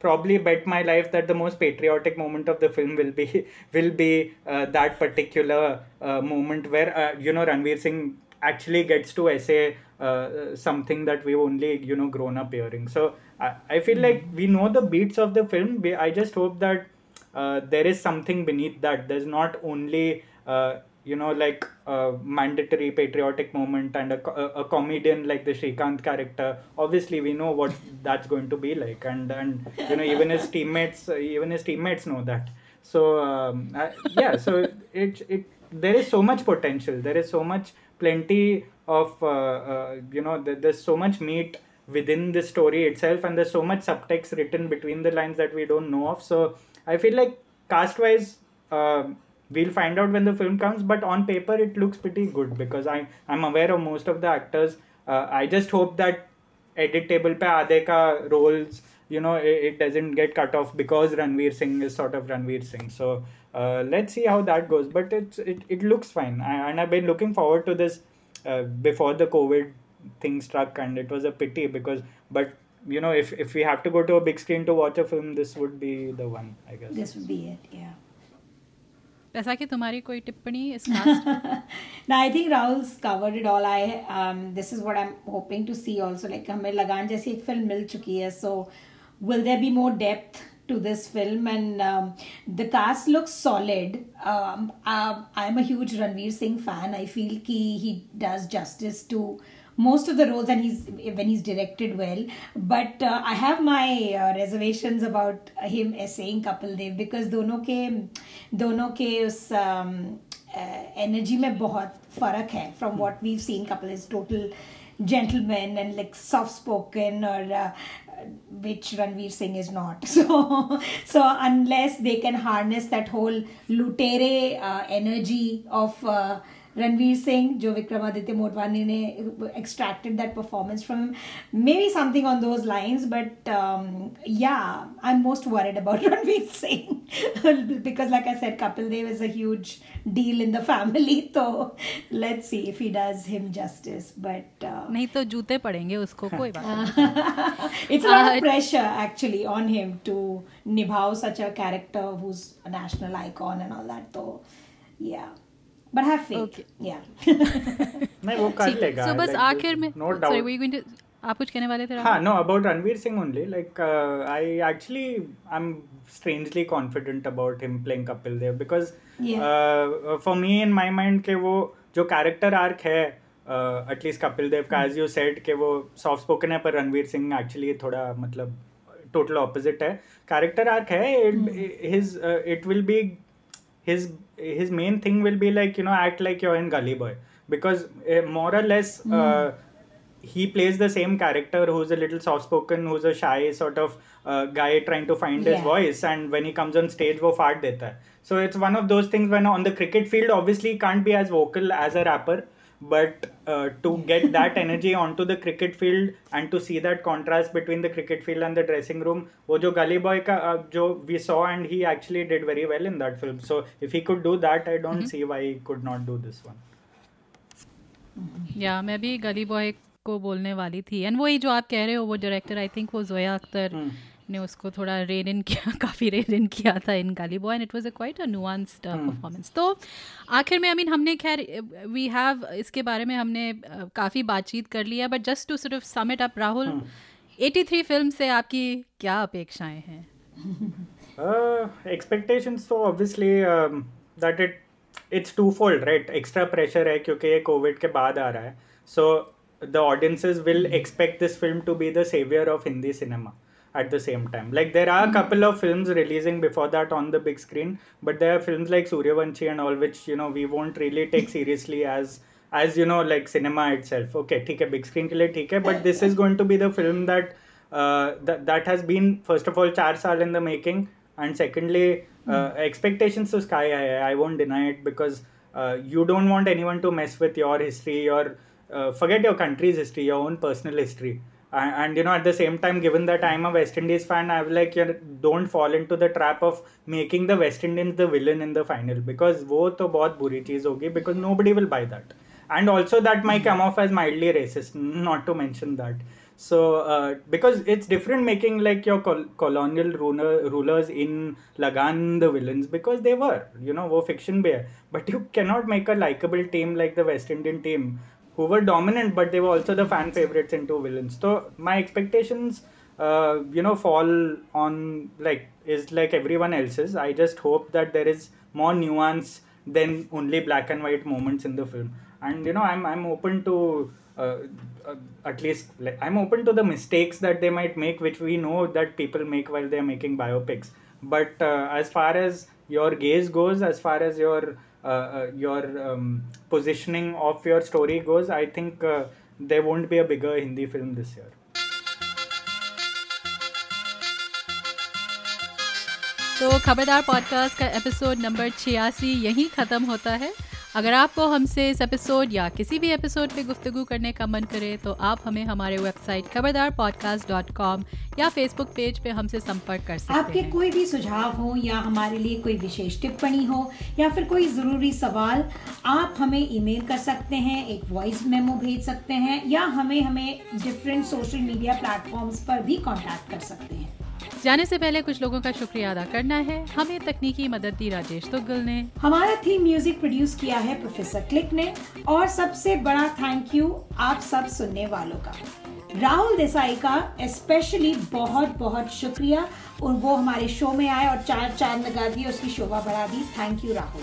probably bet my life that the most patriotic moment of the film will be will be uh, that particular uh, moment where, uh, you know, Ranveer Singh actually gets to essay uh, something that we've only, you know, grown up hearing. So I, I feel like we know the beats of the film. We, I just hope that uh, there is something beneath that. There's not only, uh, you know, like a mandatory patriotic moment and a, a, a comedian like the Srikant character. Obviously, we know what that's going to be like. And, and you know, even his teammates, even his teammates know that. So, um, I, yeah, so it it there is so much potential. There is so much plenty of, uh, uh, you know, th- there's so much meat within the story itself. And there's so much subtext written between the lines that we don't know of. So I feel like cast-wise, uh, we'll find out when the film comes. But on paper, it looks pretty good because I, I'm aware of most of the actors. Uh, I just hope that edit table pe aadhe ka roles, you know, it, it doesn't get cut off because Ranveer Singh is sort of Ranveer Singh. So uh, let's see how that goes. But it's, it it looks fine. I, and I've been looking forward to this uh, before the COVID thing struck. And it was a pity because, but, you know, if, if we have to go to a big screen to watch a film, this would be the one, I guess. This would be it, yeah. वैसा कि तुम्हारी कोई टिप्पणी इस cast ना I think Rahul's covered it all I this is what I am hoping to see also like हमें लगान जैसी एक फिल्म मिल चुकी है so will there be more depth to this film and the cast looks solid I am a huge Ranveer Singh fan I feel कि he does justice to most of the roles and he's when he's directed well but uh, I have my uh, reservations about him essaying Kapil Dev because dono ke dono ke us um, uh, energy mein bahut farak hai from what we've seen Kapil is total gentleman and like soft spoken or uh, which Ranveer Singh is not so so unless they can harness that whole lutere uh, energy of uh, Ranveer Singh, jo Vikramaditya Motwani ne extracted that performance from, maybe something on those lines, but um, yeah, I'm most worried about Ranveer Singh because like I said, Kapil Dev is a huge deal in the family, so let's see if he does him justice, but... Nahi to joote padenge usko, koi baat nahi. It's a lot of pressure actually on him to nibhao such a character who's a national icon and all that, so yeah. But have faith. Okay. Yeah. नहीं वो कर लेगा. So बस आखिर में. No doubt. Sorry, were you going to? आप कुछ कहने वाले थे? हाँ, no about Ranveer Singh only. Like uh, I actually I'm strangely confident about him playing Kapil Dev because yeah. uh, for me in my mind के वो जो character arc है uh, at least Kapil Dev का as you said के वो soft spoken है पर Ranveer Singh actually थोड़ा मतलब total opposite है character arc है it, his uh, it will be his his main thing will be like, you know, act like you're in Gully Boy. Because uh, more or less, mm. uh, he plays the same character who's a little soft-spoken, who's a shy sort of uh, guy trying to find yeah. his voice. And when he comes on stage, wo faad deta hai. So it's one of those things when on the cricket field, obviously he can't be as vocal as a rapper. But uh, to get that energy onto the cricket field and to see that contrast between the cricket field and the dressing room, वो जो Gully Boy का uh, जो we saw and he actually did very well in that film. So if he could do that, I don't mm-hmm. see why he could not do this one. Yeah, मैं भी Gully Boy को बोलने वाली थी and वही जो आप कह रहे हो वो director I think वो जोया अख्तर hmm. ने उसको थोड़ा रेन इन किया काफ़ी रेन इन किया था in Gully boy and it was a quite a nuanced performance तो आखिर में आई मीन हमने खैर वी हैव इसके बारे में हमने काफ़ी बातचीत कर ली है but just to sort of sum it up Rahul तिरासी फिल्म से आपकी क्या अपेक्षाएं हैं एक्सपेक्टेशंस तो obviously that it it's twofold right extra pressure है क्योंकि ये कोविड के बाद आ रहा है so the audiences will expect this film to be the saviour of Hindi cinema at the same time. Like there are a couple of films releasing before that on the big screen, but there are films like Suryavanshi and all which, you know, we won't really take seriously as, as you know, like cinema itself. Okay, theek hai, big screen ke liye theek hai, but this is going to be the film that, uh, that, that has been, first of all, four saal in the making, and secondly, uh, mm. expectations to sky high. I won't deny it because uh, you don't want anyone to mess with your history, your, uh, forget your country's history, your own personal history. And, and you know, at the same time, given that I'm a West Indies fan, I was like, you know, don't fall into the trap of making the West Indians the villain in the final because wo to bahut buri cheez hogi because nobody will buy that. And also that might come off as mildly racist, not to mention that. So, uh, because it's different making like your col- colonial ruler, rulers in Lagan the villains because they were, you know, wo fiction bhi hai. But you cannot make a likable team like the West Indian team who were dominant, but they were also the fan favorites and two villains. So my expectations, uh, you know, fall on like is like everyone else's. I just hope that there is more nuance than only black and white moments in the film. And you know, I'm I'm open to uh, uh, at least like, I'm open to the mistakes that they might make, which we know that people make while they're making biopics. But uh, as far as your gaze goes, as far as your uh, uh, your um, positioning of your story goes, I think uh, there won't be a bigger Hindi film this year. तो खबरदार podcast का episode number छियासी यहीं ख़त्म होता है. अगर आपको हमसे इस एपिसोड या किसी भी एपिसोड पे गुफ्तगू करने का मन करे तो आप हमें हमारे website Khabardar podcast dot com या फेसबुक पेज पे हमसे संपर्क कर सकते हैं. आपके कोई भी सुझाव हो या हमारे लिए कोई विशेष टिप्पणी हो या फिर कोई ज़रूरी सवाल, आप हमें ईमेल कर सकते हैं, एक वॉइस मेमो भेज सकते हैं या हमें हमें डिफरेंट सोशल मीडिया प्लेटफॉर्म्स पर भी कॉन्टैक्ट कर सकते हैं. जाने से पहले कुछ लोगों का शुक्रिया अदा करना है. हमें तकनीकी मदद दी राजेश तुगल ने. हमारा थीम म्यूजिक प्रोड्यूस किया है प्रोफेसर क्लिक ने. और सबसे बड़ा थैंक यू आप सब सुनने वालों का, राहुल देसाई का स्पेशली बहुत बहुत शुक्रिया. और वो हमारे शो में आए और चार चांद लगा दिए, उसकी शोभा बढ़ा दी. Thank you Rahul.